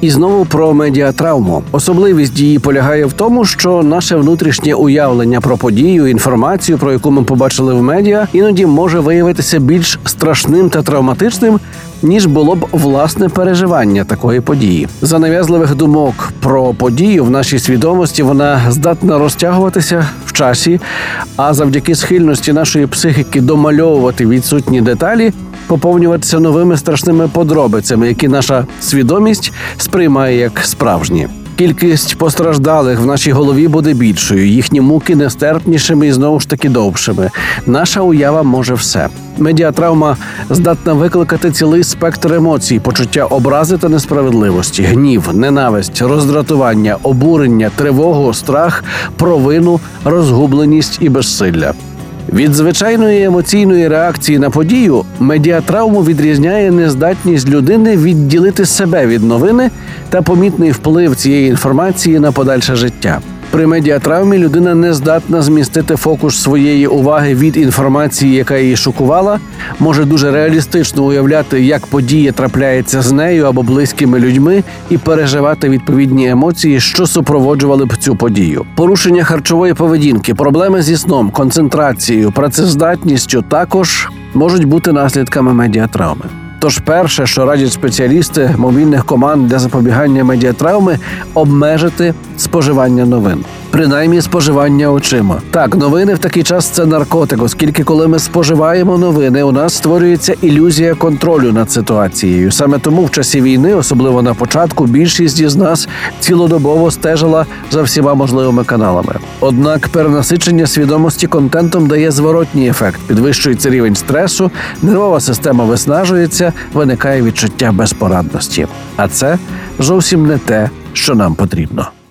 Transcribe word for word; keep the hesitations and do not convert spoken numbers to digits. І знову про медіатравму. Особливість її полягає в тому, що наше внутрішнє уявлення про подію, інформацію, про яку ми побачили в медіа, іноді може виявитися більш страшним та травматичним, ніж було б власне переживання такої події. За нав'язливих думок про подію в нашій свідомості вона здатна розтягуватися в часі, а завдяки схильності нашої психіки домальовувати відсутні деталі, поповнюватися новими страшними подробицями, які наша свідомість сприймає як справжні. Кількість постраждалих в нашій голові буде більшою, їхні муки нестерпнішими і знову ж таки довшими. Наша уява може все. Медіатравма здатна викликати цілий спектр емоцій, почуття образи та несправедливості, гнів, ненависть, роздратування, обурення, тривогу, страх, провину, розгубленість і безсилля. Від звичайної емоційної реакції на подію медіатравму відрізняє нездатність людини відділити себе від новини та помітний вплив цієї інформації на подальше життя. При медіатравмі людина не здатна змістити фокус своєї уваги від інформації, яка її шокувала, може дуже реалістично уявляти, як подія трапляється з нею або близькими людьми і переживати відповідні емоції, що супроводжували б цю подію. Порушення харчової поведінки, проблеми зі сном, концентрацією, працездатністю також можуть бути наслідками медіатравми. Тож перше, що радять спеціалісти мобільних команд для запобігання медіатравми – обмежити споживання новин. Принаймні споживання очима. Так, новини в такий час – це наркотик, оскільки коли ми споживаємо новини, у нас створюється ілюзія контролю над ситуацією. Саме тому в часі війни, особливо на початку, більшість із нас цілодобово стежила за всіма можливими каналами. Однак перенасичення свідомості контентом дає зворотній ефект. Підвищується рівень стресу, нервова система виснажується, виникає відчуття безпорадності. А це зовсім не те, що нам потрібно.